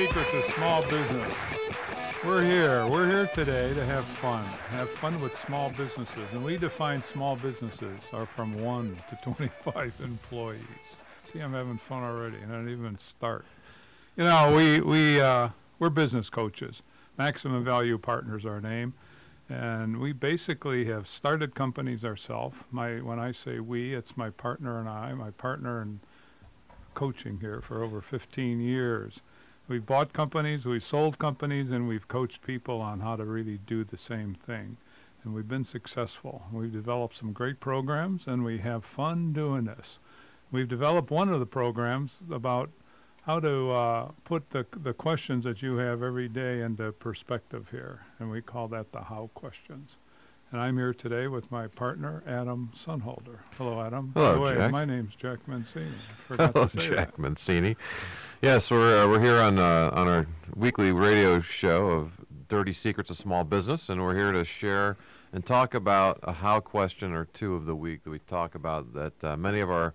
Secrets of Small Business. We're here today to have fun with small businesses. And we define small businesses are from 1 to 25 employees. See, I'm having fun already, and I didn't even start. You know, we're business coaches. Maximum Value Partners our name. And we basically have started companies ourselves. When I say we, it's my partner and I. My partner in coaching here for over 15 years. We've bought companies, we've sold companies, and we've coached people on how to really do the same thing. And we've been successful. We've developed some great programs, and we have fun doing this. We've developed one of the programs about how to put the questions that you have every day into perspective here, and we call that the how questions. And I'm here today with my partner, Adam Sonnhalter. Hello, Adam. Hello, by the way, Jack. My name's Jack Mancini. Hello, Jack Mancini. Yes, we're here on our weekly radio show of Dirty Secrets of Small Business, and we're here to share and talk about a how question or two of the week that we talk about that many of our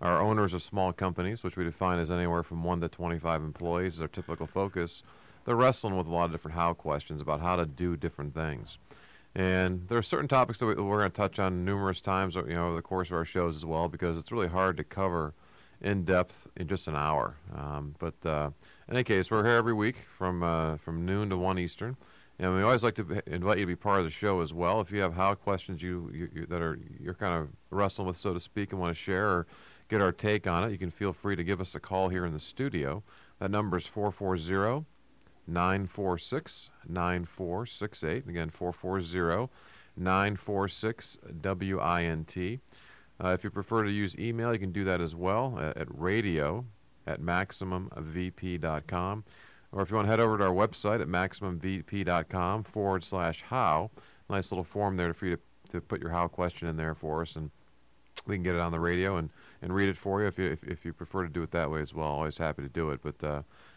owners of small companies, which we define as anywhere from 1 to 25 employees is our typical focus, they're wrestling with a lot of different how questions about how to do different things. And there are certain topics that we're going to touch on numerous times over the course of our shows as well, because it's really hard to cover in depth in just an hour. But in any case, we're here every week from noon to 1 Eastern. And we always like to invite you to be part of the show as well. If you have how questions you're kind of wrestling with, so to speak, and want to share or get our take on it, you can feel free to give us a call here in the studio. That number is 440-946-9468. Again, 440-946-WINT. If you prefer to use email, you can do that as well at radio@maximumvp.com. Or if you want to head over to our website at maximumvp.com/how, nice little form there for you to put your how question in there for us, and we can get it on the radio and read it for you if you prefer to do it that way as well. Always happy to do it. But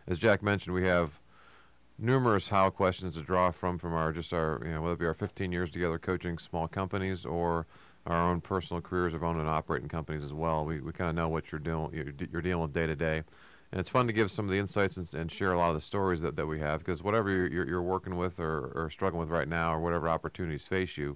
as Jack mentioned, we have numerous how questions to draw from our whether it be our 15 years together coaching small companies or our own personal careers of owning and operating companies as well. We kind of know what you're dealing with day to day. And it's fun to give some of the insights and share a lot of the stories that we have, because whatever you're working with or struggling with right now, or whatever opportunities face you,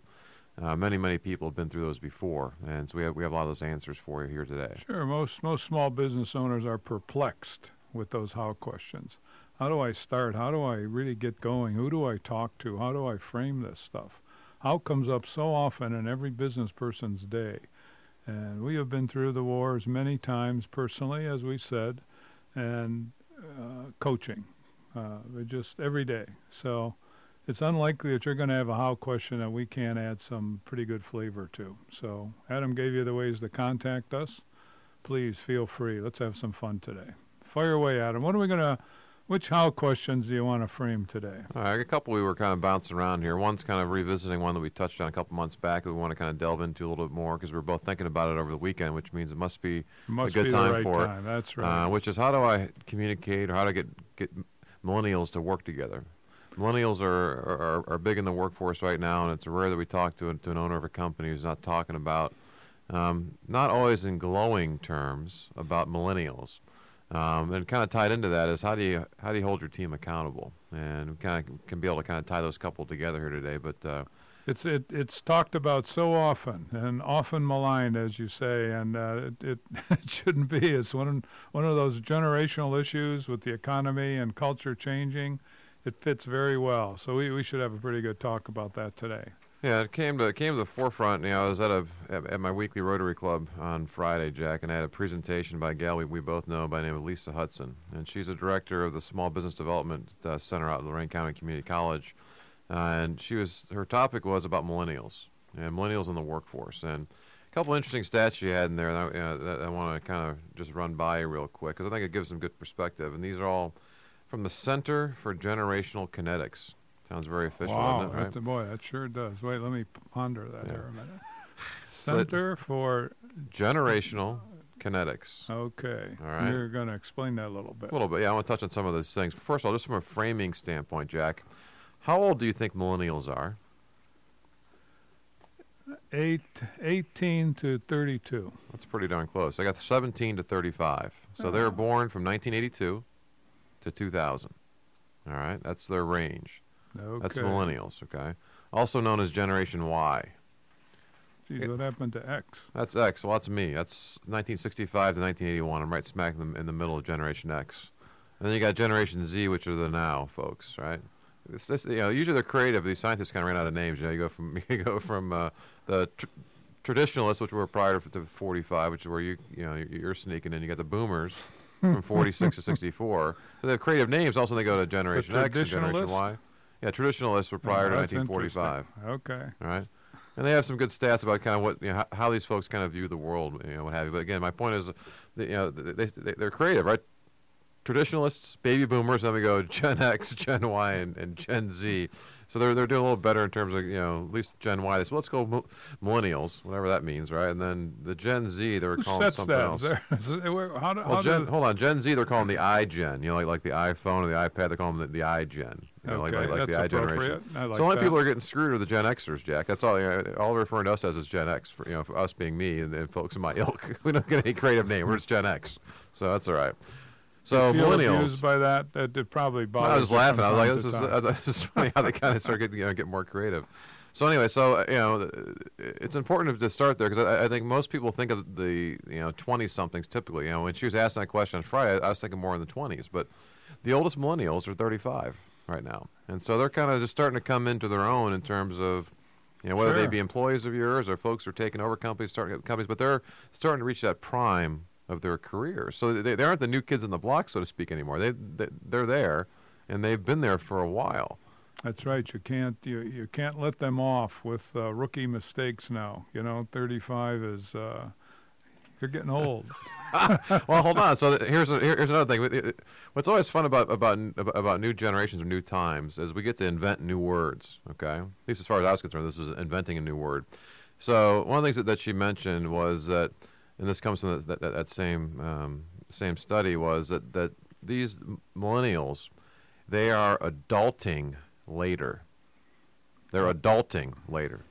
many people have been through those before, and so we have a lot of those answers for you here today. Sure, most small business owners are perplexed with those how questions. How do I start? How do I really get going? Who do I talk to? How do I frame this stuff? How comes up so often in every business person's day, and we have been through the wars many times personally, as we said, and coaching, just every day. So it's unlikely that you're going to have a how question that we can't add some pretty good flavor to. So Adam gave you the ways to contact us. Please feel free. Let's have some fun today. Fire away, Adam. Which how questions do you want to frame today? All right, a couple we were kind of bouncing around here. One's kind of revisiting one that we touched on a couple months back that we want to kind of delve into a little bit more, because we were both thinking about it over the weekend, which means it must be a good time for it. That's right. Which is, how do I communicate, or how do I get millennials to work together? Millennials are big in the workforce right now, and it's rare that we talk to an owner of a company who's not talking about, not always in glowing terms, about millennials. And kind of tied into that is, how do you hold your team accountable? And we kind of can be able to kind of tie those couple together here today. But it's talked about so often, and often maligned, as you say, and it shouldn't be. It's one of those generational issues with the economy and culture changing. It fits very well, so we should have a pretty good talk about that today. Yeah, it came to the forefront. You know, I was at my weekly Rotary Club on Friday, Jack, and I had a presentation by a gal we both know by the name of Lisa Hudson, and she's a director of the Small Business Development Center out at Lorain County Community College, and her topic was about millennials and millennials in the workforce, and a couple interesting stats she had in there that I want to kind of just run by real quick, because I think it gives some good perspective, and these are all from the Center for Generational Kinetics. Sounds very official, doesn't it? Wow, right? Boy, that sure does. Wait, let me ponder that here a minute. Center for Generational Kinetics. Okay. All right. You're going to explain that a little bit. A little bit, yeah. I want to touch on some of those things. First of all, just from a framing standpoint, Jack, how old do you think millennials are? 18 to 32. That's pretty darn close. I got 17 to 35. So they were born from 1982. to 2000. All right? That's their range. Okay. That's millennials, okay? Also known as Generation Y. Geez, what happened to X? That's X. Well, that's me. That's 1965 to 1981. I'm right smack in the middle of Generation X. And then you got Generation Z, which are the now folks, right? It's just, you know, usually they're creative. These scientists kind of ran out of names. You know, you go from the traditionalists, which were prior to 45, which is where you're sneaking in. You got the boomers from 46 to 64. So they have creative names. Also, they go to Generation X and Generation Y. Yeah, traditionalists were prior to 1945. Okay. All right. And they have some good stats about kind of what, you know, how these folks kind of view the world, you know, what have you. But again, my point is, you know, they're creative, right? Traditionalists, baby boomers, then we go Gen X, Gen Y, and Gen Z. So they're doing a little better in terms of, you know, at least Gen Y. So let's go millennials, whatever that means, right? And then the Gen Z, they're calling something else. Hold on, Gen Z, they're calling the iGen. You know, like the iPhone or the iPad, they're calling the iGen. You know, okay, like that's the iGeneration. So only people are getting screwed are the Gen Xers, Jack. That's all. You know, all referring to us as is Gen X. For, you know, for us being me and folks in my ilk, we don't get any creative name. We're just Gen X. So that's all right. So if millennials. You're confused by that, it probably bothers. No, I was laughing. I was like, "This is funny how they kind of start getting, you know, get more creative." So anyway, you know, it's important to start there because I think most people think of the, you know, 20-somethings typically. You know, when she was asking that question on Friday, I was thinking more in the 20s. But the oldest millennials are 35 right now, and so they're kind of just starting to come into their own in terms of, you know, whether they be employees of yours or folks who are taking over companies, starting companies, but they're starting to reach that prime of their career. So they aren't the new kids on the block, so to speak, anymore. They're there, and they've been there for a while. That's right. You can't let them off with rookie mistakes now. You know, 35 is you're getting old. Well, hold on. So here's another thing. What's always fun about new generations or new times is we get to invent new words. Okay, at least as far as I was concerned, this was inventing a new word. So one of the things that she mentioned was that, and this comes from that same same study, was that these millennials, they are adulting later. They're adulting later.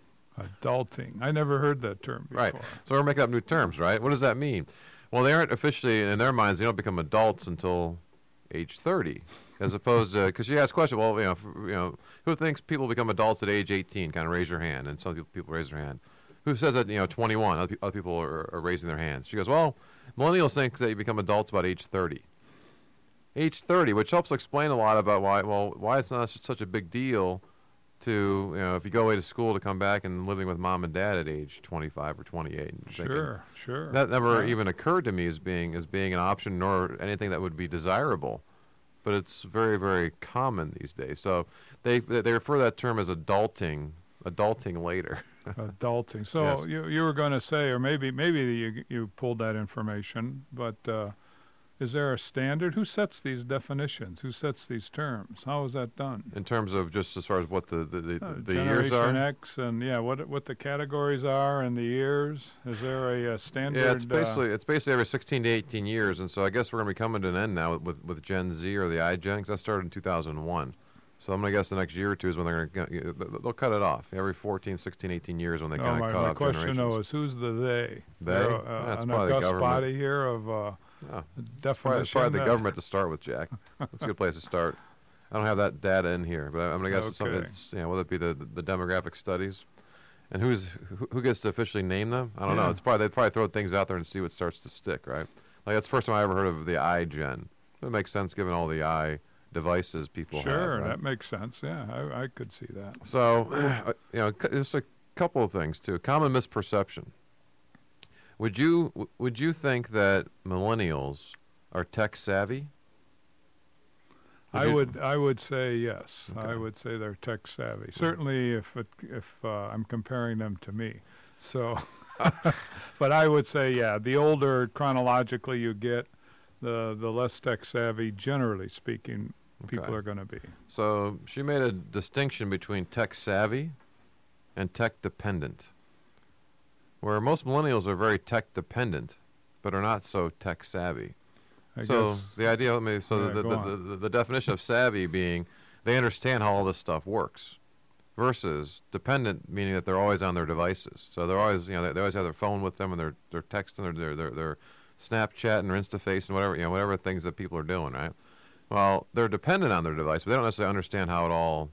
Adulting. I never heard that term before. Right. So we're making up new terms, right? What does that mean? Well, they aren't officially, in their minds, they don't become adults until age 30, as opposed to, because you asked the question, well, you know, who thinks people become adults at age 18? Kind of raise your hand, and some people raise their hand. Who says that, you know, 21? Other people are raising their hands. She goes, well, millennials think that you become adults about age 30. Age 30, which helps explain a lot about why it's not such a big deal to, you know, if you go away to school to come back and living with mom and dad at age 25 or 28. Sure. That never even occurred to me as being an option nor anything that would be desirable. But it's very, very common these days. So they refer to that term as adulting later. Adulting. So yes. you were going to say, or maybe you pulled that information, but is there a standard? Who sets these definitions? Who sets these terms? How is that done? In terms of just as far as what the years are? Generation X and, yeah, what the categories are and the years. Is there a standard? Yeah, it's basically every 16 to 18 years, and so I guess we're going to be coming to an end now with Gen Z or the iGen, because that started in 2001. So I'm going to guess the next year or two is when they're going to, they'll cut it off. Every 14, 16, 18 years when they kind of cut off generations. My question, though, is who's the they? They? That's probably the government. Body here of definition. Probably the government to start with, Jack. That's a good place to start. I don't have that data in here, but I'm going to guess it's something that's, you know, whether it be the demographic studies. And who gets to officially name them? I don't know. It's probably, they'd probably throw things out there and see what starts to stick, right? Like, that's the first time I ever heard of the iGen. It makes sense given all the devices people have. Sure, right? That makes sense. Yeah, I could see that. So, you know, just a couple of things too. Common misperception. Would you think that millennials are tech savvy? I would say yes. Okay. I would say they're tech savvy. Certainly, if I'm comparing them to me, so. But I would say, yeah, the older chronologically you get, the less tech savvy, generally speaking. Okay. People are going to be. So she made a distinction between tech savvy and tech dependent, where most millennials are very tech dependent, but are not so tech savvy. The definition of savvy being they understand how all this stuff works, versus dependent meaning that they're always on their devices. So they're always, you know, they always have their phone with them and they're texting or they're Snapchatting or Instaface and whatever things that people are doing, right? Well, they're dependent on their device, but they don't necessarily understand how it all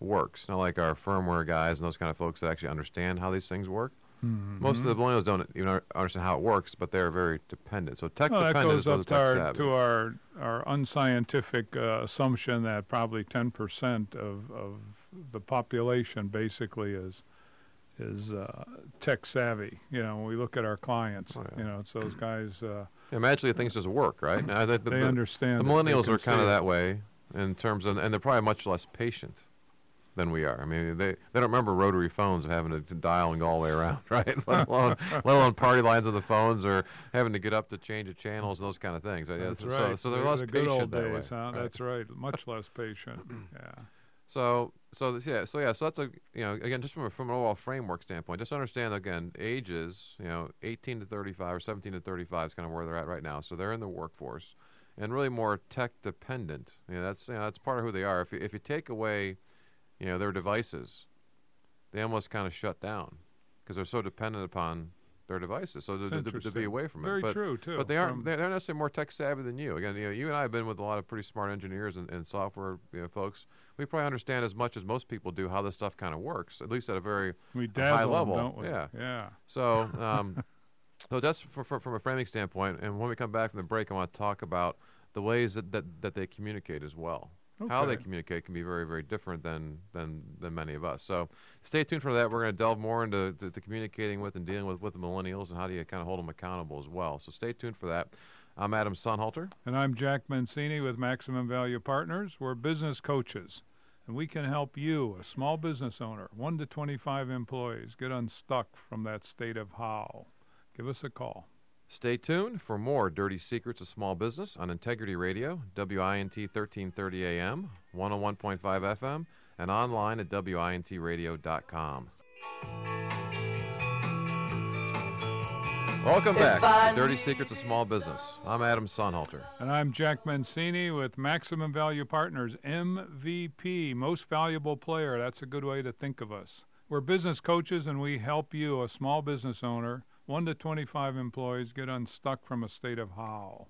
works. Not like our firmware guys and those kind of folks that actually understand how these things work. Mm-hmm. Most of the millennials don't even understand how it works, but they're very dependent. So tech-dependent is opposed to tech-savvy. That goes up to our unscientific assumption that probably 10% of the population basically is tech-savvy. You know, when we look at our clients, you know, it's those guys. Imagine if things just work, right? They understand. The millennials are kind of that way in terms of, and they're probably much less patient than we are. I mean, they don't remember rotary phones and having to dial and go all the way around, right? let alone party lines on the phones or having to get up to change the channels and those kind of things. That's right. So they're less patient old days, that way. Huh? Right? That's right. Much less patient. Yeah. So that's a, you know, again, just from an overall framework standpoint, just understand, again, ages, you know, 18 to 35 or 17 to 35 is kind of where they're at right now. So they're in the workforce and really more tech dependent. You know, that's part of who they are. If you take away, you know, their devices, they almost kind of shut down because they're so dependent upon their devices. So to be away from it. Very true, too. But they aren't. They're not necessarily more tech savvy than you. Again, you know, you and I have been with a lot of pretty smart engineers and software, you know, folks. We probably understand as much as most people do how this stuff kind of works, at least at a very high level. Them, don't we? Yeah. So, so that's from a framing standpoint. And when we come back from the break, I want to talk about the ways that they communicate as well. Okay. How they communicate can be very, very different than many of us. So stay tuned for that. We're going to delve more into to communicating with and dealing with the millennials and how do you kind of hold them accountable as well. So stay tuned for that. I'm Adam Sonnhalter. And I'm Jack Mancini with Maximum Value Partners. We're business coaches, and we can help you, a small business owner, 1 to 25 employees, get unstuck from that state of how. Give us a call. Stay tuned for more Dirty Secrets of Small Business on Integrity Radio, WINT 1330 AM, 101.5 FM, and online at wintradio.com. Welcome back to Dirty Secrets of Small Business. I'm Adam Sonnhalter. And I'm Jack Mancini with Maximum Value Partners, MVP, Most Valuable Player. That's a good way to think of us. We're business coaches, and we help you, a small business owner, 1 to 25 employees, get unstuck from a state of how.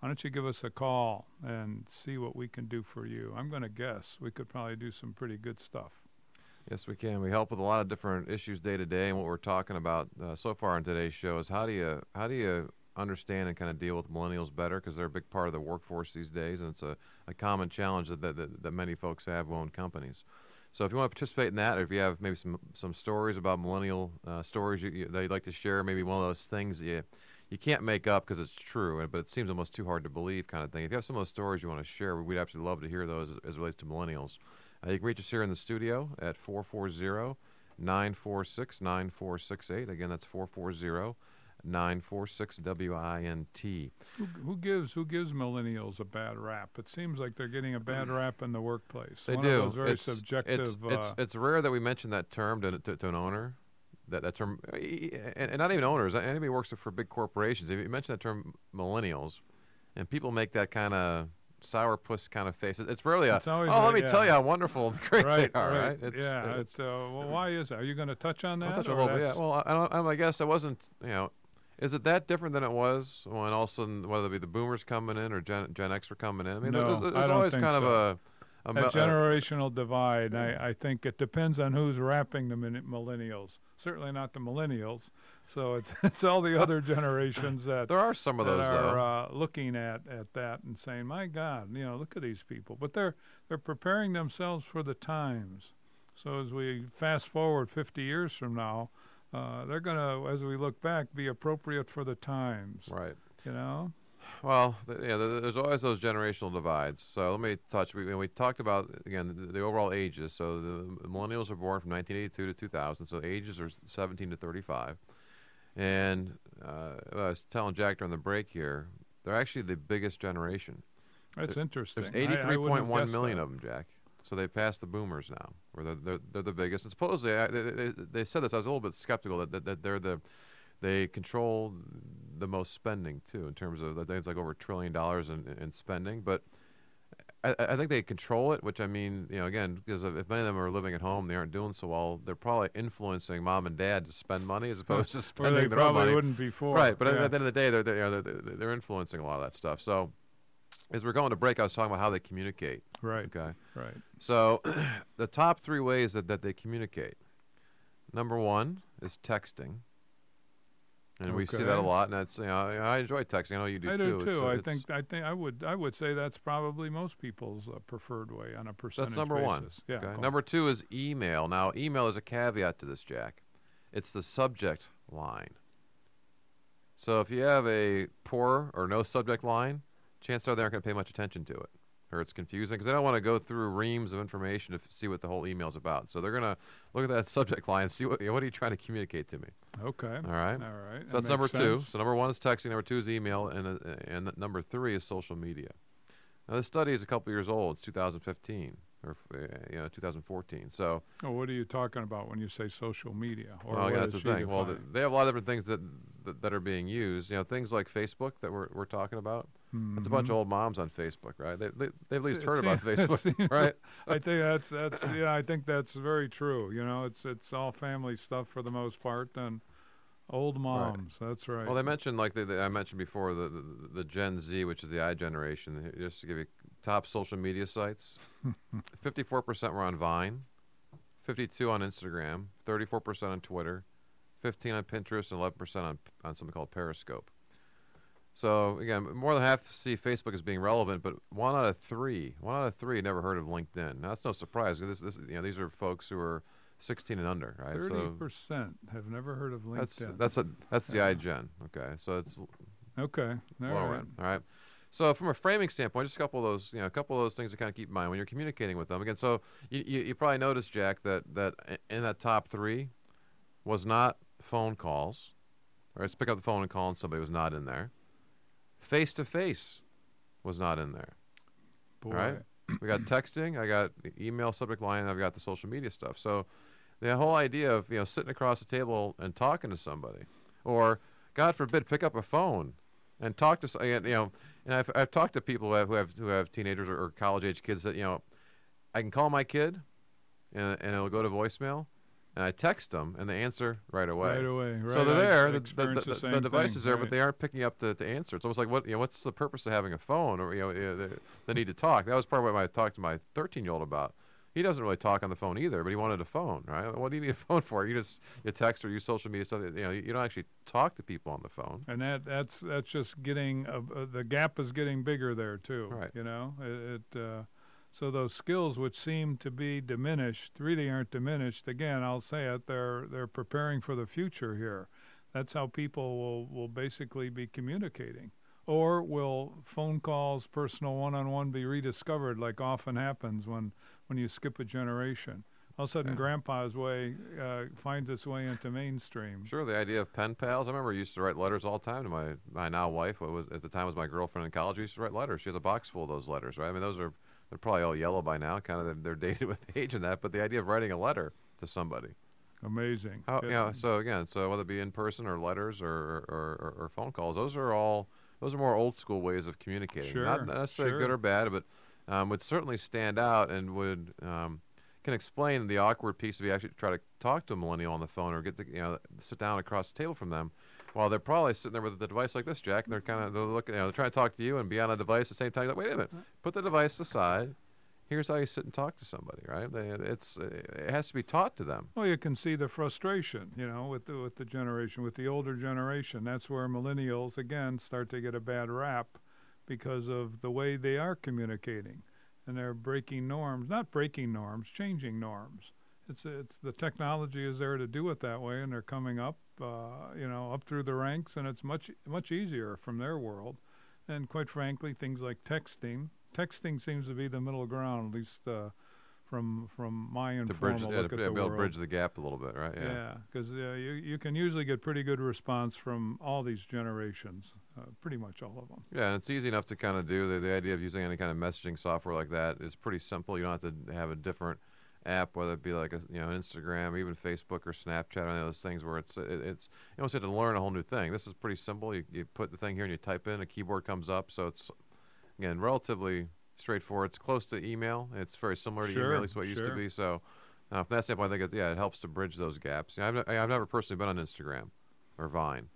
Why don't you give us a call and see what we can do for you? I'm going to guess we could probably do some pretty good stuff. Yes, we can. We help with a lot of different issues day to day, and what we're talking about so far in today's show is how do you understand and kind of deal with millennials better, because they're a big part of the workforce these days, and it's a common challenge that many folks have who own companies. So if you want to participate in that, or if you have maybe some stories about millennial stories that you'd like to share, maybe one of those things that you can't make up because it's true, but it seems almost too hard to believe kind of thing. If you have some of those stories you want to share, we'd absolutely love to hear those as it relates to millennials. You can reach us here in the studio at 440-946-9468. Again, that's 440-946-WINT. Who gives millennials a bad rap? It seems like they're getting a bad rap in the workplace. They do. It's very subjective. It's rare that we mention that term to an owner. That term, and not even owners. Anybody who works for big corporations. If you mention that term millennials, and people make that kind of sourpuss kind of face. It's really let me tell you how wonderful and great they are, right? Why is that? Are you going to touch on that? I'll touch a little bit, yeah. Well, I guess I wasn't, you know, is it that different than it was when all of a sudden, whether it be the boomers coming in or Gen X were coming in? I mean, no, there's always kind of a generational divide. I think it depends on who's rapping the millennials. Certainly not the millennials. So it's all the other generations that there are some of those that are looking at that and saying, "My God, you know, look at these people." But they're preparing themselves for the times. So as we fast forward 50 years from now, they're going to, as we look back, be appropriate for the times. Right. You know? Well, there's always those generational divides. So let me touch. We talked about, again, the overall ages. So the millennials were born from 1982 to 2000. So ages are 17 to 35. And I was telling Jack during the break here, they're actually the biggest generation. That's interesting. There's 83.1 million of them, Jack. So they passed the boomers now, where they're the biggest. And supposedly, they said this. I was a little bit skeptical that they control the most spending too, in terms of, I think it's like over $1 trillion in spending. But I think they control it, which, I mean, you know, again, because if many of them are living at home, they aren't doing so well. They're probably influencing mom and dad to spend money as opposed to spending their own money. They probably wouldn't before, right? But at the end of the day, they're influencing a lot of that stuff. So as we're going to break, I was talking about how they communicate. Right. Okay. Right. So the top three ways that they communicate. Number one is texting. And we see that a lot, and that's, you know, I enjoy texting. I know you do too. I do too. I would say that's probably most people's preferred way on a percentage basis. That's number one. Yeah. Okay. Number two is email. Now, email is a caveat to this, Jack. It's the subject line. So if you have a poor or no subject line, chances are they aren't going to pay much attention to it, or it's confusing because they don't want to go through reams of information to see what the whole email's about. So they're going to look at that subject line and see what are you trying to communicate to me. Okay. All right. All right. So that's number two. So number one is texting. Number two is email. And number three is social media. Now, this study is a couple years old. It's 2015 or 2014. So. Oh, what are you talking about when you say social media? Or well, yeah, that's the thing. Well, they have a lot of different things that are being used. You know, things like Facebook that we're talking about. Mm-hmm. That's a bunch of old moms on Facebook, right? They've at least heard about Facebook, right? I think that's yeah. I think that's very true. You know, it's all family stuff for the most part, and old moms. Right. That's right. Well, they mentioned like I mentioned before the Gen Z, which is the I generation. Just to give you top social media sites, 54% were on Vine, 52% on Instagram, 34% on Twitter, 15% on Pinterest, and 11% on something called Periscope. So, again, more than half see Facebook as being relevant, but one out of three never heard of LinkedIn. Now, that's no surprise. These are folks who are 16 and under, right? 30% have never heard of LinkedIn. That's the iGen, okay? So it's okay. All right. So from a framing standpoint, just a couple of those things to kind of keep in mind when you're communicating with them. Again, so you probably noticed, Jack, that in that top three was not phone calls. Right? Let's pick up the phone and call, and somebody was not in there. Face-to-face was not in there. Boy. All right? We got texting, I got email subject line, and I've got the social media stuff. So the whole idea of sitting across the table and talking to somebody, or, God forbid, pick up a phone and talk to and I've talked to people who have teenagers or college-age kids that, I can call my kid, and it'll go to voicemail. And I text them, and they answer right away. Right. So they're there. The device is there, right. But they aren't picking up to answer. It's almost like, what's the purpose of having a phone? Or they need to talk. That was part of what I talked to my 13-year-old about. He doesn't really talk on the phone either, but he wanted a phone, right? What do you need a phone for? You text or use social media stuff. You don't actually talk to people on the phone. And that's just getting the gap is getting bigger there too. Right. So those skills, which seem to be diminished, really aren't diminished. Again, I'll say it, they're preparing for the future here. That's how people will basically be communicating. Or will phone calls, personal one-on-one, be rediscovered, like often happens when you skip a generation? All of a sudden, Grandpa's way finds its way into mainstream. Sure, the idea of pen pals. I remember I used to write letters all the time to my now wife. What was at the time was my girlfriend in college. We used to write letters. She has a box full of those letters, right? I mean, those are... They're probably all yellow by now. Kind of, they're dated with age and that. But the idea of writing a letter to somebody, amazing. So whether it be in person or letters or phone calls, those are more old school ways of communicating. Sure, not necessarily good or bad, but would certainly stand out and would can explain the awkward piece if you actually try to talk to a millennial on the phone or get to sit down across the table from them. Well, they're probably sitting there with the device like this, Jack, and they're trying to talk to you and be on a device at the same time. Like, wait a minute, put the device aside. Here's how you sit and talk to somebody, right? It has to be taught to them. Well, you can see the frustration, with the generation, with the older generation. That's where millennials again start to get a bad rap because of the way they are communicating, and they're changing norms. It's the technology is there to do it that way, and they're coming up, up through the ranks, and it's much, much easier from their world. And quite frankly, things like texting seems to be the middle ground, at least from my informal look at the world. To bridge the gap a little bit, right? Yeah, because you can usually get pretty good response from all these generations, pretty much all of them. Yeah, and it's easy enough to kind of do. The idea of using any kind of messaging software like that is pretty simple. You don't have to have a different app, whether it be like Instagram or even Facebook or Snapchat, or any of those things where it's you almost have to learn a whole new thing. This is pretty simple. You put the thing here and you type in, a keyboard comes up, so it's again relatively straightforward. It's close to email. It's very similar to email, at least what it used to be. So from that standpoint, I think it helps to bridge those gaps. I've never personally been on Instagram or Vine.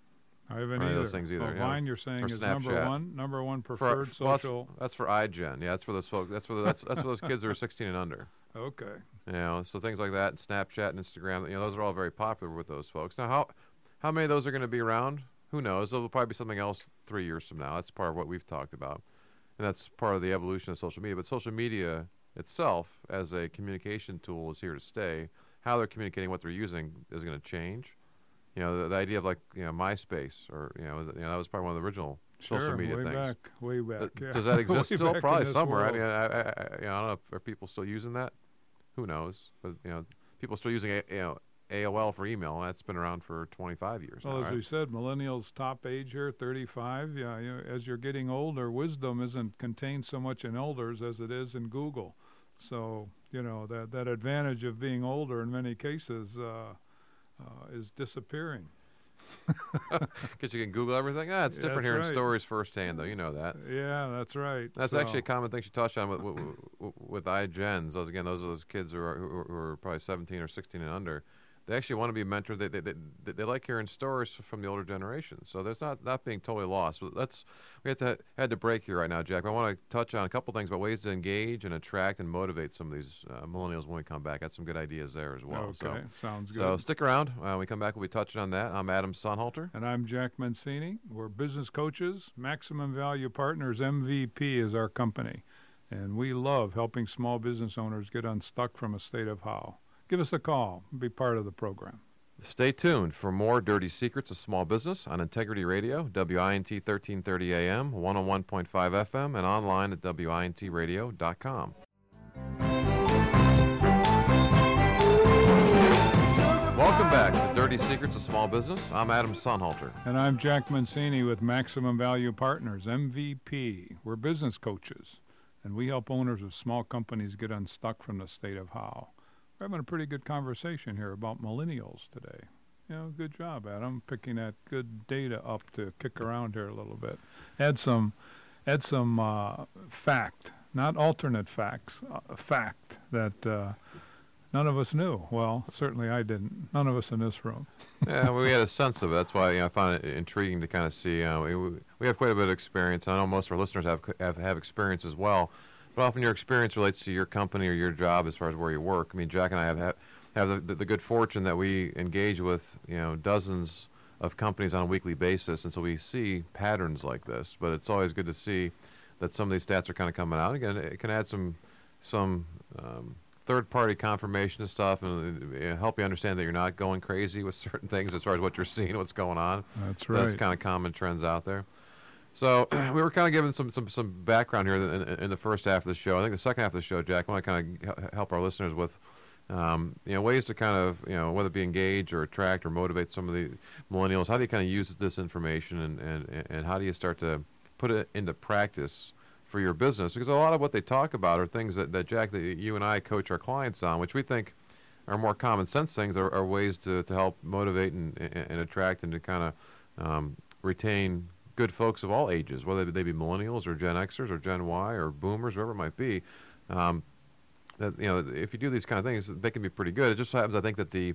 I haven't either. Those things either. Vine, you're saying, is number one preferred social. Well, that's for iGen. Yeah, that's for those folks. That's for those kids that are 16 and under. Okay. You know, so things like that, and Snapchat and Instagram. You know, those are all very popular with those folks. Now, how many of those are going to be around? Who knows? There'll probably be something else 3 years from now. That's part of what we've talked about, and that's part of the evolution of social media. But social media itself, as a communication tool, is here to stay. How they're communicating, what they're using, is going to change. You know, the idea of, like, you know, MySpace, or you know, that was probably one of the original social media things. Way back. Yeah. Does that exist still? Probably somewhere. World. I mean, I don't know if are people still using that. Who knows? But you know, people are still using AOL for email. That's been around for 25 years now, right? As we said, millennials' top age here, 35. Yeah, you know, as you're getting older, wisdom isn't contained so much in elders as it is in Google. So, you know, that advantage of being older in many cases is disappearing. Because you can Google everything. It's different hearing stories firsthand, though. You know that. Yeah, that's right. That's actually a common thing she touched on with iGens. Those are those kids who are probably 17 or 16 and under. They actually want to be mentored. They like hearing stories from the older generation. So that's not being totally lost. But we had to break here right now, Jack. But I want to touch on a couple things about ways to engage and attract and motivate some of these millennials when we come back. Got some good ideas there as well. Okay, sounds good. So stick around. When we come back, we'll be touching on that. I'm Adam Sonnhalter. And I'm Jack Mancini. We're business coaches. Maximum Value Partners, MVP, is our company. And we love helping small business owners get unstuck from a state of how. Give us a call and be part of the program. Stay tuned for more Dirty Secrets of Small Business on Integrity Radio, WINT 1330 AM, 101.5 FM, and online at wintradio.com. Welcome back to Dirty Secrets of Small Business. I'm Adam Sonnhalter. And I'm Jack Mancini with Maximum Value Partners, MVP. We're business coaches, and we help owners of small companies get unstuck from the state of how. We're having a pretty good conversation here about millennials today. You know, good job, Adam, picking that good data up to kick around here a little bit. Add some fact, not alternate facts, fact that none of us knew. Well, certainly I didn't. None of us in this room. Yeah, we had a sense of it. That's why, you know, I found it intriguing to kind of see. We have quite a bit of experience. I know most of our listeners have experience as well. But often your experience relates to your company or your job as far as where you work. I mean, Jack and I have the good fortune that we engage with, you know, dozens of companies on a weekly basis, and so we see patterns like this. But it's always good to see that some of these stats are kind of coming out. Again, it can add some third-party confirmation to stuff and help you understand that you're not going crazy with certain things as far as what you're seeing, what's going on. That's right. That's kind of common trends out there. So we were kind of given some background here in the first half of the show. I think the second half of the show, Jack, I want to kind of help our listeners with, you know, ways to kind of, you know, whether it be engage or attract or motivate some of the millennials. How do you kind of use this information and how do you start to put it into practice for your business? Because a lot of what they talk about are things that Jack, that you and I coach our clients on, which we think are more common sense things, are ways to help motivate and attract and to kind of retain good folks of all ages, whether they be millennials or Gen Xers or Gen Y or boomers, whoever it might be. That, you know, if you do these kind of things, they can be pretty good. It just so happens, I think, that the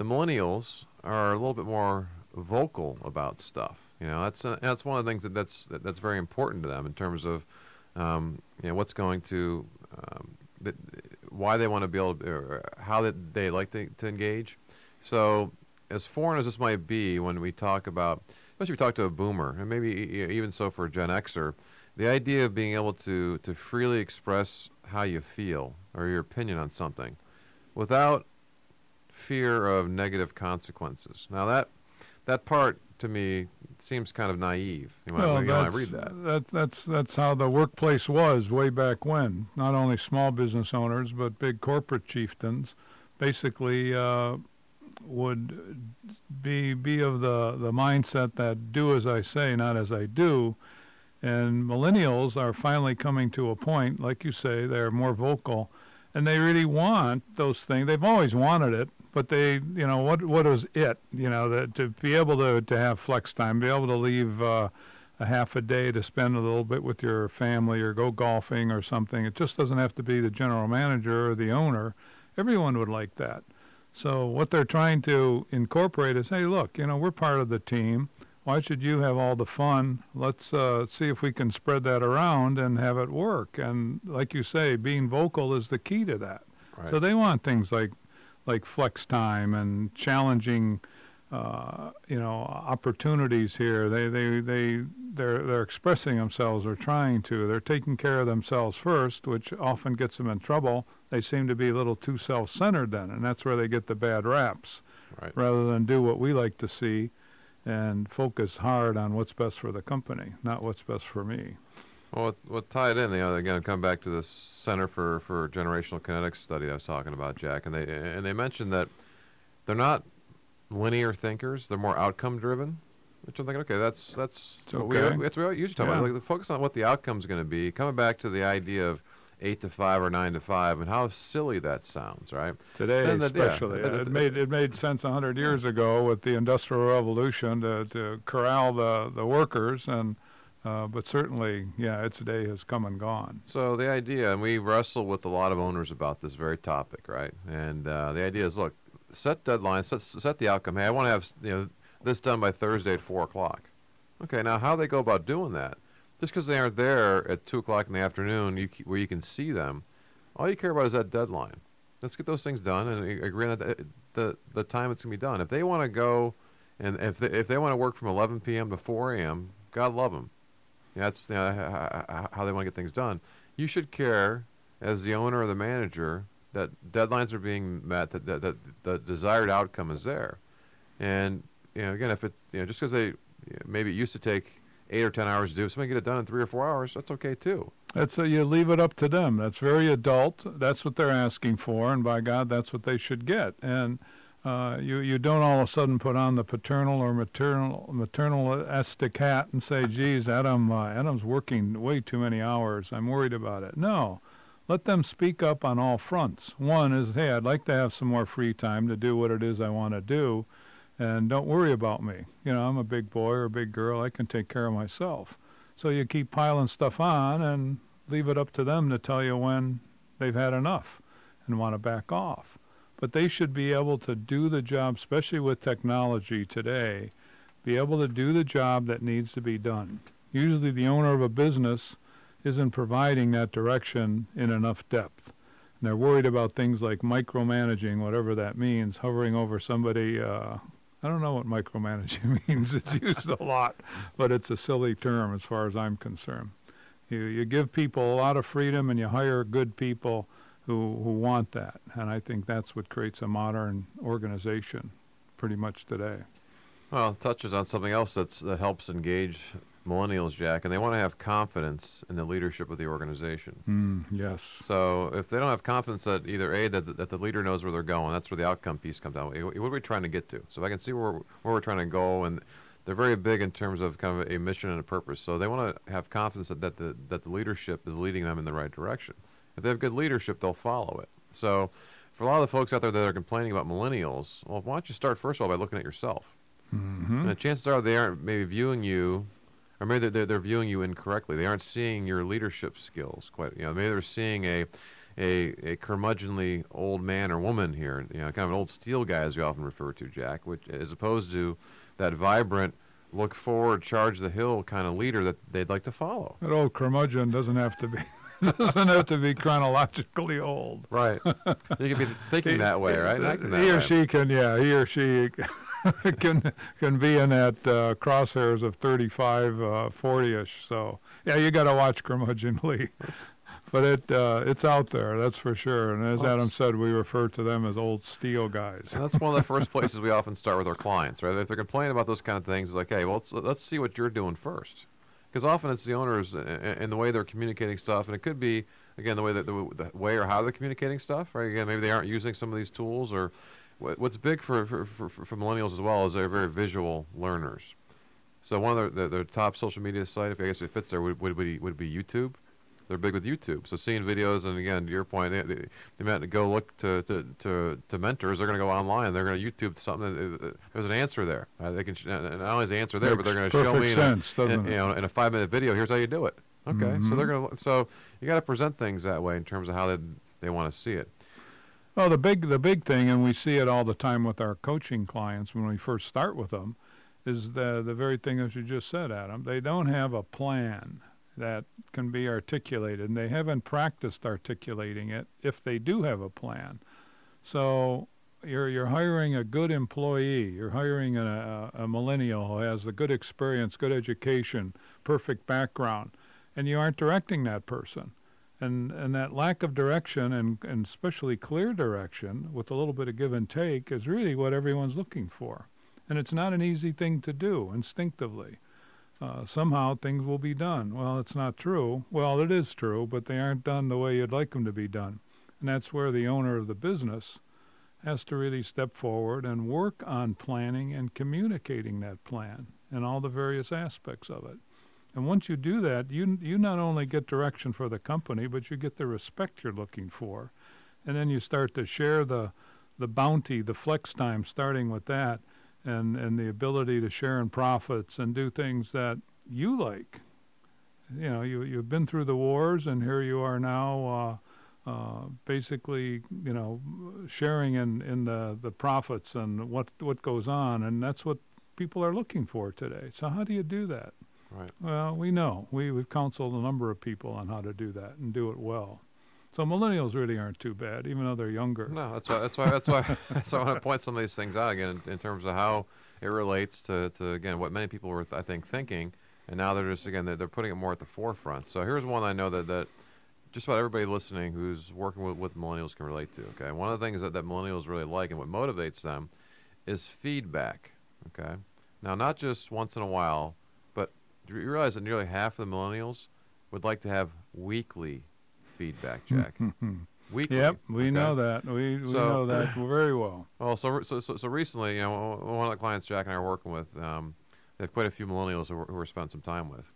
millennials are a little bit more vocal about stuff. You know, that's one of the things that's very important to them in terms of, you know, what's going to, why they want to be able to, or how that they like to engage. So as foreign as this might be when we talk about, especially if you talk to a boomer, and maybe even so for a Gen Xer, the idea of being able to freely express how you feel or your opinion on something without fear of negative consequences. Now, that part, to me, seems kind of naive when I read that. That's how the workplace was way back when. Not only small business owners, but big corporate chieftains basically would be of the mindset that do as I say, not as I do. And millennials are finally coming to a point, like you say, they're more vocal, and they really want those things. They've always wanted it, but they, you know, what is it? You know, that to be able to have flex time, be able to leave a half a day to spend a little bit with your family or go golfing or something. It just doesn't have to be the general manager or the owner. Everyone would like that. So what they're trying to incorporate is, hey, look, you know, we're part of the team. why should you have all the fun? Let's see if we can spread that around and have it work. And like you say, being vocal is the key to that. Right. So they want things like flex time and challenging, opportunities here. They're expressing themselves or trying to. They're taking care of themselves first, which often gets them in trouble. They seem to be a little too self-centered then, and that's where they get the bad raps. Right. Rather than do what we like to see and focus hard on what's best for the company, not what's best for me. Well, we'll tie it in. Again, come back to this Center for Generational Kinetics study I was talking about, Jack, and they mentioned that they're not linear thinkers; they're more outcome driven. Which I'm thinking, okay, that's what we usually talk about. Like, focus on what the outcome's going to be. Coming back to the idea of 8 to 5 or 9 to 5, and how silly that sounds, right? Today, especially, it made sense 100 years ago with the Industrial Revolution to corral the workers, and but certainly, its day has come and gone. So the idea, and we wrestle with a lot of owners about this very topic, right? And the idea is, look, set deadlines, set the outcome. Hey, I want to have this done by Thursday at 4:00. Okay, now how they go about doing that? Just because they aren't there at 2 o'clock in the afternoon where you can see them, all you care about is that deadline. Let's get those things done and agree on the time it's going to be done. If they want to go and if they want to work from 11 p.m. to 4 a.m., God love them. That's how they want to get things done. You should care as the owner or the manager that deadlines are being met, that the desired outcome is there. And, again, if it just because they maybe it used to take 8 or 10 hours to do. If somebody get it done in 3 or 4 hours, that's okay too. That's you leave it up to them. That's very adult. That's what they're asking for, and by God, that's what they should get. And you don't all of a sudden put on the paternal or maternalistic hat and say, "Geez, Adam's working way too many hours. I'm worried about it." No, let them speak up on all fronts. One is, "Hey, I'd like to have some more free time to do what it is I want to do. And don't worry about me. I'm a big boy or a big girl. I can take care of myself." So you keep piling stuff on and leave it up to them to tell you when they've had enough and want to back off. But they should be able to do the job, especially with technology today, be able to do the job that needs to be done. Usually the owner of a business isn't providing that direction in enough depth. And they're worried about things like micromanaging, whatever that means, hovering over somebody. I don't know what micromanaging means. It's used a lot, but it's a silly term as far as I'm concerned. You give people a lot of freedom and you hire good people who want that. And I think that's what creates a modern organization pretty much today. Well, it touches on something else that helps engage millennials, Jack, and they want to have confidence in the leadership of the organization. Yes. So if they don't have confidence that either that the leader knows where they're going, that's where the outcome piece comes down. What are we trying to get to? So if I can see where we're trying to go, and they're very big in terms of kind of a mission and a purpose. So they want to have confidence that the leadership is leading them in the right direction. If they have good leadership, they'll follow it. So for a lot of the folks out there that are complaining about millennials, well, why don't you start first of all by looking at yourself? Mm-hmm. And the chances are they aren't maybe viewing you. Or maybe they're viewing you incorrectly. They aren't seeing your leadership skills quite. Maybe they're seeing a curmudgeonly old man or woman here. Kind of an old steel guy, as we often refer to, Jack. Which, as opposed to that vibrant, look forward, charge the hill kind of leader that they'd like to follow. That old curmudgeon doesn't have to be chronologically old. Right. You can be thinking that way, right? He or she. can be in that crosshairs of 35, 40-ish. So, you got to watch curmudgeon Lee. But it's out there, that's for sure. And as Adam said, we refer to them as old steel guys. And that's one of the first places we often start with our clients, right? If they're complaining about those kind of things, it's like, hey, well, let's see what you're doing first. Because often it's the owners and the way they're communicating stuff, and it could be, again, the way or how they're communicating stuff, right? Again, maybe they aren't using some of these tools or... What's big for millennials as well is they're very visual learners. So one of their top social media site, I guess it fits there, would be YouTube. They're big with YouTube. So seeing videos, and again, to your point, they might go look to mentors. They're going to go online. They're going to YouTube something. There's an answer there. They can not only is the answer there, but they're going to show me in a 5-minute video. Here's how you do it. Okay, mm-hmm. So they're going to. So you got to present things that way in terms of how they want to see it. Well, the big thing, and we see it all the time with our coaching clients when we first start with them, is the very thing that you just said, Adam. They don't have a plan that can be articulated, and they haven't practiced articulating it if they do have a plan. So you're hiring a good employee. You're hiring a millennial who has the good experience, good education, perfect background, and you aren't directing that person. And that lack of direction, and especially clear direction with a little bit of give and take, is really what everyone's looking for. And it's not an easy thing to do instinctively. Somehow things will be done. Well, it's not true. Well, it is true, but they aren't done the way you'd like them to be done. And that's where the owner of the business has to really step forward and work on planning and communicating that plan and all the various aspects of it. And once you do that, you not only get direction for the company, but you get the respect you're looking for. And then you start to share the bounty, the flex time, starting with that, and the ability to share in profits and do things that you like. You know, you've been through the wars, and here you are now basically, you know, sharing in the profits and what goes on. And that's what people are looking for today. So how do you do that? Right. Well, we know. We've counseled a number of people on how to do that and do it well. So millennials really aren't too bad, even though they're younger. No, that's why I want to point some of these things out again in terms of how it relates to again what many people were thinking, and now they're just again they're putting it more at the forefront. So here's one I know that just about everybody listening who's working with millennials can relate to. Okay, one of the things that millennials really like and what motivates them is feedback. Okay, now not just once in a while. Do you realize that nearly half of the millennials would like to have weekly feedback, Jack? Weekly. Yep, we know that. We know that very well. Well, so recently, you know, one of the clients Jack and I are working with, they have quite a few millennials who we're spending some time with.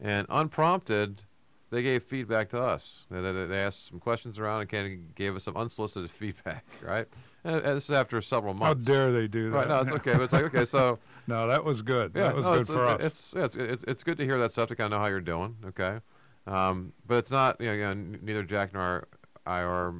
And unprompted, they gave feedback to us. They asked some questions around and kind of gave us some unsolicited feedback, right? And this is after several months. How dare they do that? Right, no, it's okay. But it's like, okay, so... No, that was good. Yeah, that was good for us. It's good to hear that stuff to kind of know how you're doing, okay? But it's not, you know, again, neither Jack nor I are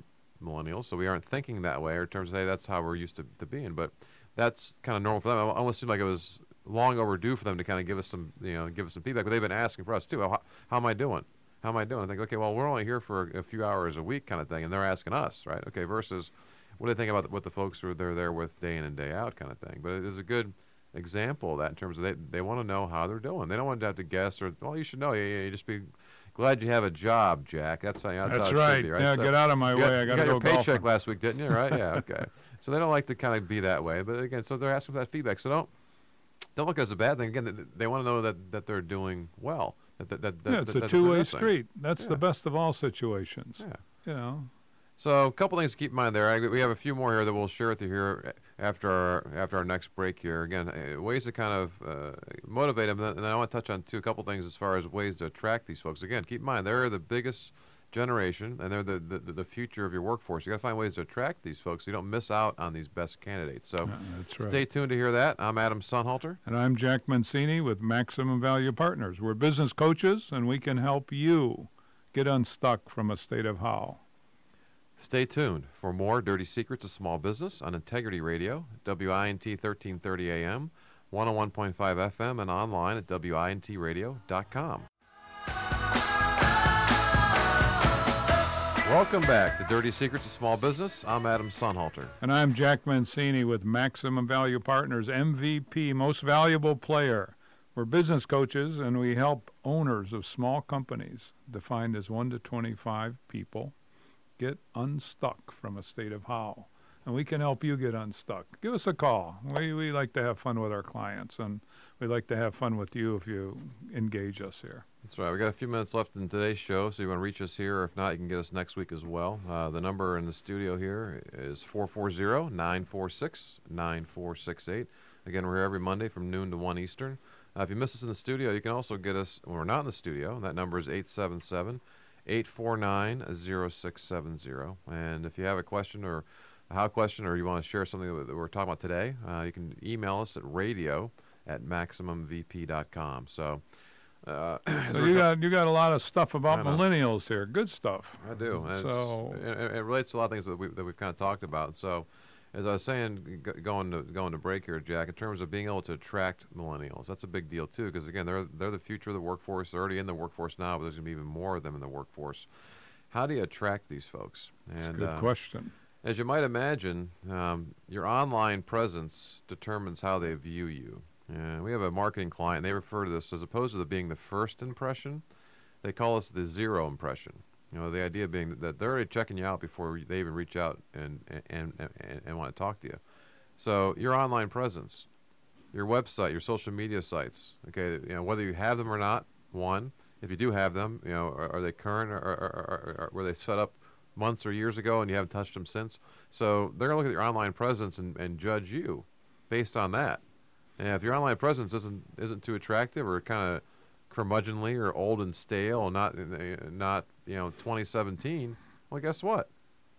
millennials, so we aren't thinking that way or in terms of, hey, that's how we're used to being. But that's kind of normal for them. It almost seemed like it was long overdue for them to kind of give us some, you know, feedback. But they've been asking for us, too. How am I doing? How am I doing? I think, okay, well, we're only here for a few hours a week kind of thing, and they're asking us, right? Okay, versus what do they think about what the folks who they're there with day in and day out kind of thing. But it is a good example of that in terms of they want to know how they're doing. They don't want to have to guess or, well, you should know. You just be glad you have a job, Jack. That's how right. It should be, right? Yeah, so get out of my way. I got to go golfing. You got your paycheck last week, didn't you? Right? Yeah, okay. So they don't like to kind of be that way. But, again, so they're asking for that feedback. So don't look at it as a bad thing. Again, they want to know that they're doing well. It's a two-way street. That's the best of all situations. Yeah. You know. So a couple things to keep in mind there. We have a few more here that we'll share with you here after our next break here. Again, ways to kind of motivate them. And I want to touch on a couple things as far as ways to attract these folks. Again, keep in mind, they're the biggest generation, and they're the future of your workforce. You got to find ways to attract these folks so you don't miss out on these best candidates. So stay tuned to hear that. I'm Adam Sonnhalter. And I'm Jack Mancini with Maximum Value Partners. We're business coaches, and we can help you get unstuck from a state of how. Stay tuned for more Dirty Secrets of Small Business on Integrity Radio, WINT 1330 AM, 101.5 FM, and online at wintradio.com. Welcome back to Dirty Secrets of Small Business. I'm Adam Sonnhalter. And I'm Jack Mancini with Maximum Value Partners, MVP, Most Valuable Player. We're business coaches, and we help owners of small companies, defined as 1 to 25 people, get unstuck from a state of how. And we can help you get unstuck. Give us a call. We like to have fun with our clients, and we like to have fun with you if you engage us here. That's right. We've got a few minutes left in today's show, so you want to reach us here. Or if not, you can get us next week as well. The number in the studio here is 440-946-9468. Again, we're here every Monday from noon to 1 Eastern. If you miss us in the studio, you can also get us when we're not in the studio. That number is 877-849-0670. And if you have a question or a how question or you want to share something that we're talking about today, you can email us at radio@maximumvp.com. So you got a lot of stuff about millennials here. Good stuff. I do. And it relates to a lot of things that we've kind of talked about. So as I was saying, going to break here, Jack, in terms of being able to attract millennials, that's a big deal too, because again, they're the future of the workforce. They're already in the workforce now, but there's going to be even more of them in the workforce. How do you attract these folks? And, that's a good question. As you might imagine, your online presence determines how they view you. We have a marketing client, and they refer to this, as opposed to being the first impression, they call us the zero impression. You know, the idea being that they're already checking you out before they even reach out and want to talk to you. So your online presence, your website, your social media sites, okay, you know, whether you have them or not, one. If you do have them, you know, are they current, or were they set up months or years ago and you haven't touched them since? So they're going to look at your online presence and judge you based on that. And if your online presence isn't too attractive, or kind of curmudgeonly or old and stale, or not 2017, well, guess what?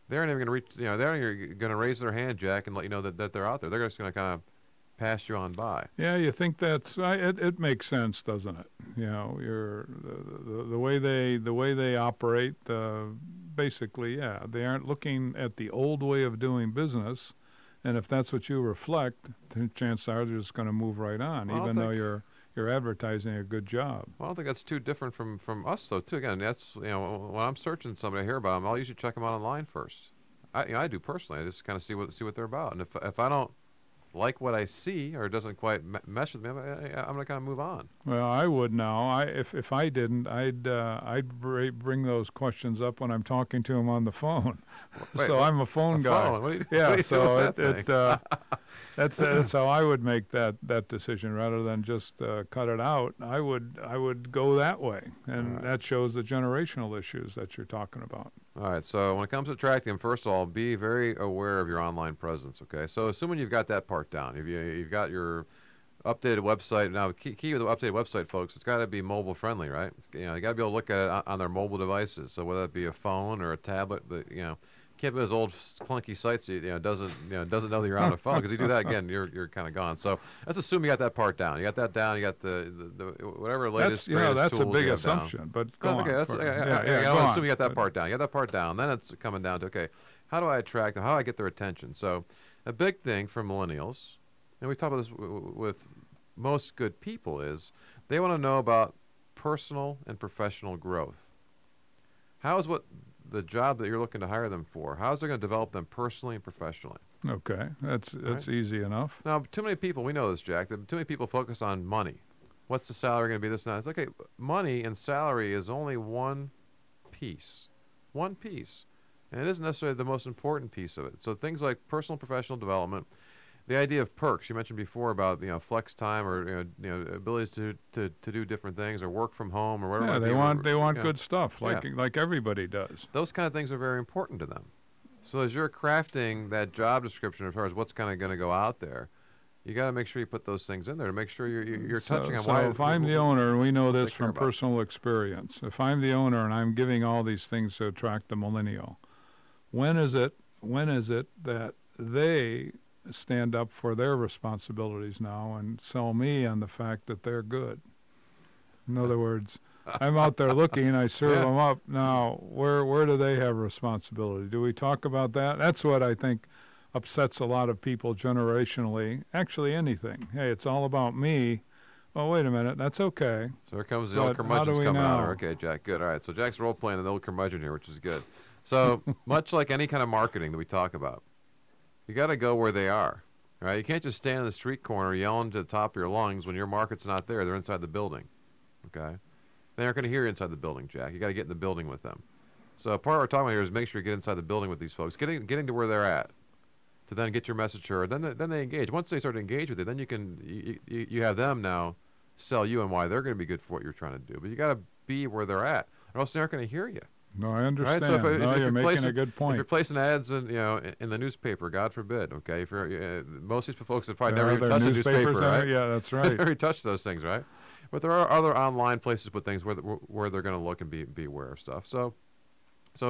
They aren't even going to reach. You know, they're not going to raise their hand, Jack, and let you know that they're out there. They're just going to kind of pass you on by. Yeah, you think that's it? It makes sense, doesn't it? You know, the way they operate. Basically, yeah, they aren't looking at the old way of doing business. And if that's what you reflect, the chances are they're just going to move right on, well, even though you're advertising a good job. Well, I don't think that's too different from us, though, too. Again, that's, you know, when I'm searching somebody, I hear about them, I'll usually check them out online first. I do personally. I just kind of see what they're about. And if I don't like what I see, or it doesn't quite mesh with me, I'm going to kind of move on. Well, I would now. If I didn't, I'd bring those questions up when I'm talking to them on the phone. Wait, so I'm a phone guy. Phone? Yeah, so that's how I would make that decision, rather than just cut it out. I would go that way, and that shows the generational issues that you're talking about. All right, so when it comes to attracting, first of all, be very aware of your online presence, okay? So assuming you've got that part down, if you've got your updated website. Now, key with the updated website, folks, it's got to be mobile-friendly, right? It's, you know, you got to be able to look at it on their mobile devices, so whether it be a phone or a tablet, but, you know, can't be those old clunky sites doesn't know that you're on a phone, because you do that again, you're kind of gone. So let's assume you got that part down. You got that down. You got the whatever latest. That's a big assumption, but go on. I assume you got that part down. You got that part down. Then it's coming down to, okay, how do I attract them? How do I get their attention? So a big thing for millennials, and we talk about this with most good people, is they want to know about personal and professional growth. How is what the job that you're looking to hire them for, how's it going to develop them personally and professionally? Okay, that's right? Easy enough. Now, too many people, we know this, Jack, that too many people focus on money. What's the salary going to be, this and that? It's okay, money and salary is only one piece. And it isn't necessarily the most important piece of it. So things like personal and professional development, the idea of perks, you mentioned before about, you know, flex time, or abilities to do different things, or work from home, or whatever. Yeah, they want good stuff, like everybody does. Those kind of things are very important to them. So as you're crafting that job description as far as what's kind of going to go out there, you got to make sure you put those things in there to make sure you're touching on. So why, if I'm the owner, and we know this from personal experience, if I'm the owner and I'm giving all these things to attract the millennial, when is it that they stand up for their responsibilities now and sell me on the fact that they're good? In other words, I'm out there looking, I serve them up. Now, where do they have responsibility? Do we talk about that? That's what I think upsets a lot of people generationally. Actually, anything. Hey, it's all about me. Well, wait a minute. That's okay. So here comes the old curmudgeons coming out. Okay, Jack, good. All right, so Jack's role-playing an old curmudgeon here, which is good. So much like any kind of marketing that we talk about, you got to go where they are, right? You can't just stand in the street corner yelling to the top of your lungs when your market's not there. They're inside the building, okay? They aren't going to hear you inside the building, Jack. You got to get in the building with them. So part of what we're talking about here is make sure you get inside the building with these folks, getting to where they're at, to then get your message heard. Then they engage. Once they start to engage with you, then you have them now sell you and why they're going to be good for what you're trying to do. But you got to be where they're at, or else they aren't going to hear you. No, I understand. Right? So if you're making a good point. If you're placing ads in the newspaper, God forbid, okay? If you're, most of these folks have probably never even touched a newspaper, right? Yeah, that's right. They've never touched those things, right? But there are other online places with things where they're going to look and be aware of stuff. So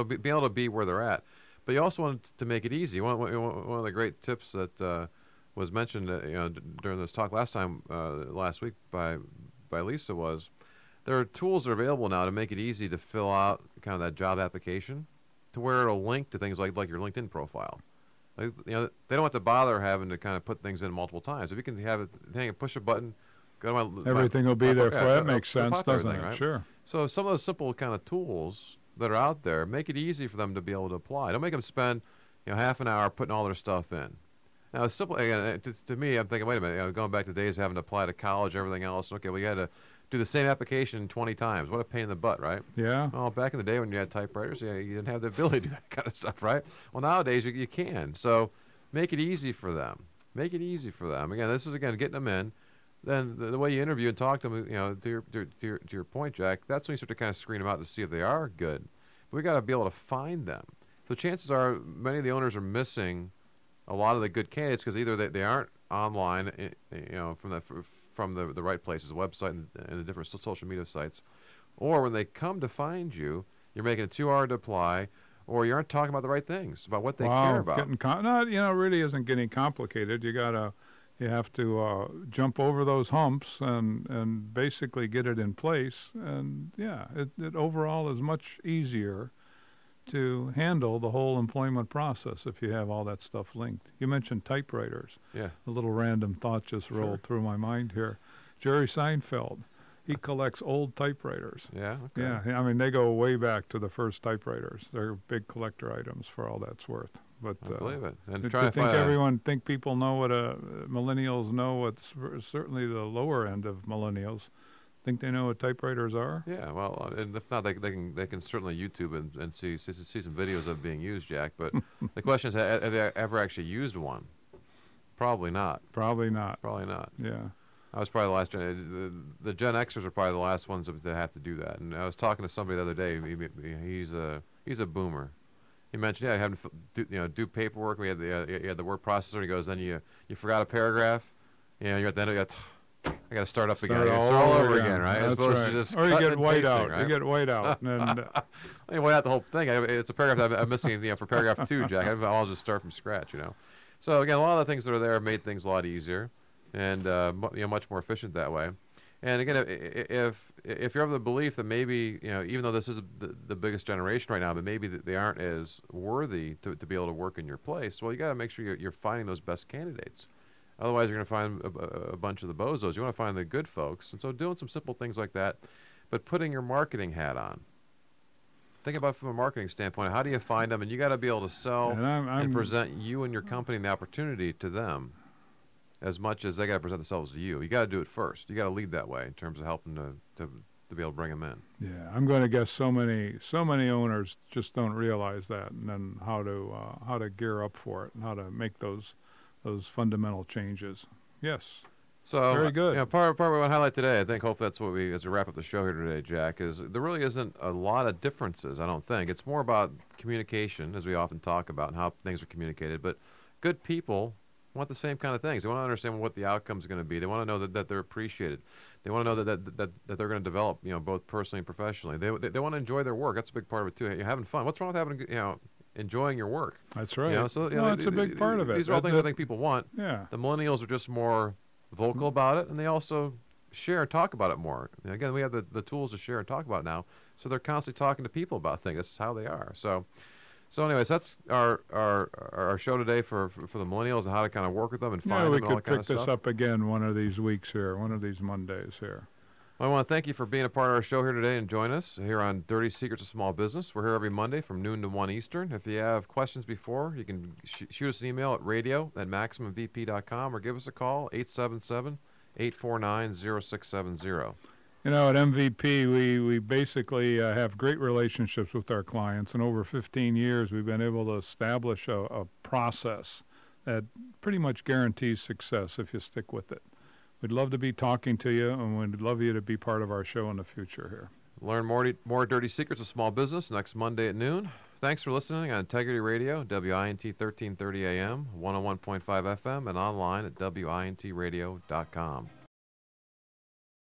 be able to be where they're at. But you also want to make it easy. One of the great tips that was mentioned during this talk last week by Lisa was, there are tools that are available now to make it easy to fill out kind of that job application, to where it'll link to things like your LinkedIn profile. Like, you know, they don't have to bother having to kind of put things in multiple times. If you can have a thing and push a button, go to my... Everything will be there. That makes sense, doesn't it? Right? Sure. So some of those simple kind of tools that are out there, make it easy for them to be able to apply. Don't make them spend, you know, half an hour putting all their stuff in. Now, it's simple, again, to me, I'm thinking, wait a minute, you know, going back to days of having to apply to college, everything else. Okay, we got to do the same application 20 times. What a pain in the butt, right? Yeah. Well, back in the day when you had typewriters, yeah, you didn't have the ability to do that kind of stuff, right? Well, nowadays you can. So make it easy for them. Make it easy for them. Again, this is, again, getting them in. Then the way you interview and talk to them, you know, to your point, Jack, that's when you start to kind of screen them out to see if they are good. But we got to be able to find them. So chances are many of the owners are missing a lot of the good candidates because either they aren't online, you know, from the right places, the website and the different social media sites, or when they come to find you, you're making it too hard to apply, or you aren't talking about the right things about what they care about. Really isn't getting complicated. You have to jump over those humps and basically get it in place, and it overall is much easier to handle the whole employment process if you have all that stuff linked. You mentioned typewriters. Yeah. A little random thought just rolled through my mind here. Jerry Seinfeld, he collects old typewriters. Yeah, okay. Yeah, I mean, they go way back to the first typewriters. They're big collector items for all that's worth. But I believe it. And try to think people know what millennials know what certainly the lower end of millennials think they know what typewriters are? Yeah, well, and if not, they can certainly YouTube and see some videos of being used, Jack. But the question is, have they ever actually used one? Probably not. Yeah. I was probably the last gen. The Gen Xers are probably the last ones that have to do that. And I was talking to somebody the other day. He's a boomer. He mentioned, I have to do paperwork. We had the word processor. He goes, then you forgot a paragraph. You know, you're at the end of it. I got to start all over again, right? That's as opposed to just or you get white out. You white out the whole thing. It's a paragraph that I'm missing, for paragraph 2, Jack. I'll just start from scratch, So, again, a lot of the things that are there made things a lot easier and much more efficient that way. And, again, if you're of the belief that maybe, even though this is the biggest generation right now, but maybe they aren't as worthy to be able to work in your place, well, you got to make sure you're finding those best candidates. Otherwise, you're going to find a bunch of the bozos. You want to find the good folks. And so doing some simple things like that, but putting your marketing hat on. Think about from a marketing standpoint, how do you find them? And you got to be able to sell and present you and your company and the opportunity to them as much as they got to present themselves to you. You got to do it first. You got to lead that way in terms of helping to be able to bring them in. Yeah, I'm going to guess so many owners just don't realize that, and then how to gear up for it and how to make those fundamental changes. Yes. So very good. Part we want to highlight today, I think, hopefully that's what we, as we wrap up the show here today, Jack, is there really isn't a lot of differences, I don't think. It's more about communication, as we often talk about, and how things are communicated. But good people want the same kind of things. They want to understand what the outcome is going to be. They want to know that they're appreciated. They want to know that they're going to develop, both personally and professionally. They want to enjoy their work. That's a big part of it, too. You're having fun. What's wrong with having, enjoying your work. That's right. It's a big part of it. These are all things I think people want. Yeah. The millennials are just more vocal about it, and they also share and talk about it more. And again, we have the tools to share and talk about it now, so they're constantly talking to people about things. That's how they are. So anyways, that's our show today for the millennials and how to kind of work with them and find them and all that kind of stuff. We could pick this up again one of these weeks here, one of these Mondays here. I want to thank you for being a part of our show here today and join us here on Dirty Secrets of Small Business. We're here every Monday from noon to 1 Eastern. If you have questions before, you can shoot us an email at radio@maximumvp.com or give us a call, 877-849-0670. At MVP, we basically have great relationships with our clients, and over 15 years we've been able to establish a process that pretty much guarantees success if you stick with it. We'd love to be talking to you, and we'd love you to be part of our show in the future here. Learn more Dirty Secrets of Small Business next Monday at noon. Thanks for listening on Integrity Radio, WINT 1330 AM, 101.5 FM, and online at wintradio.com.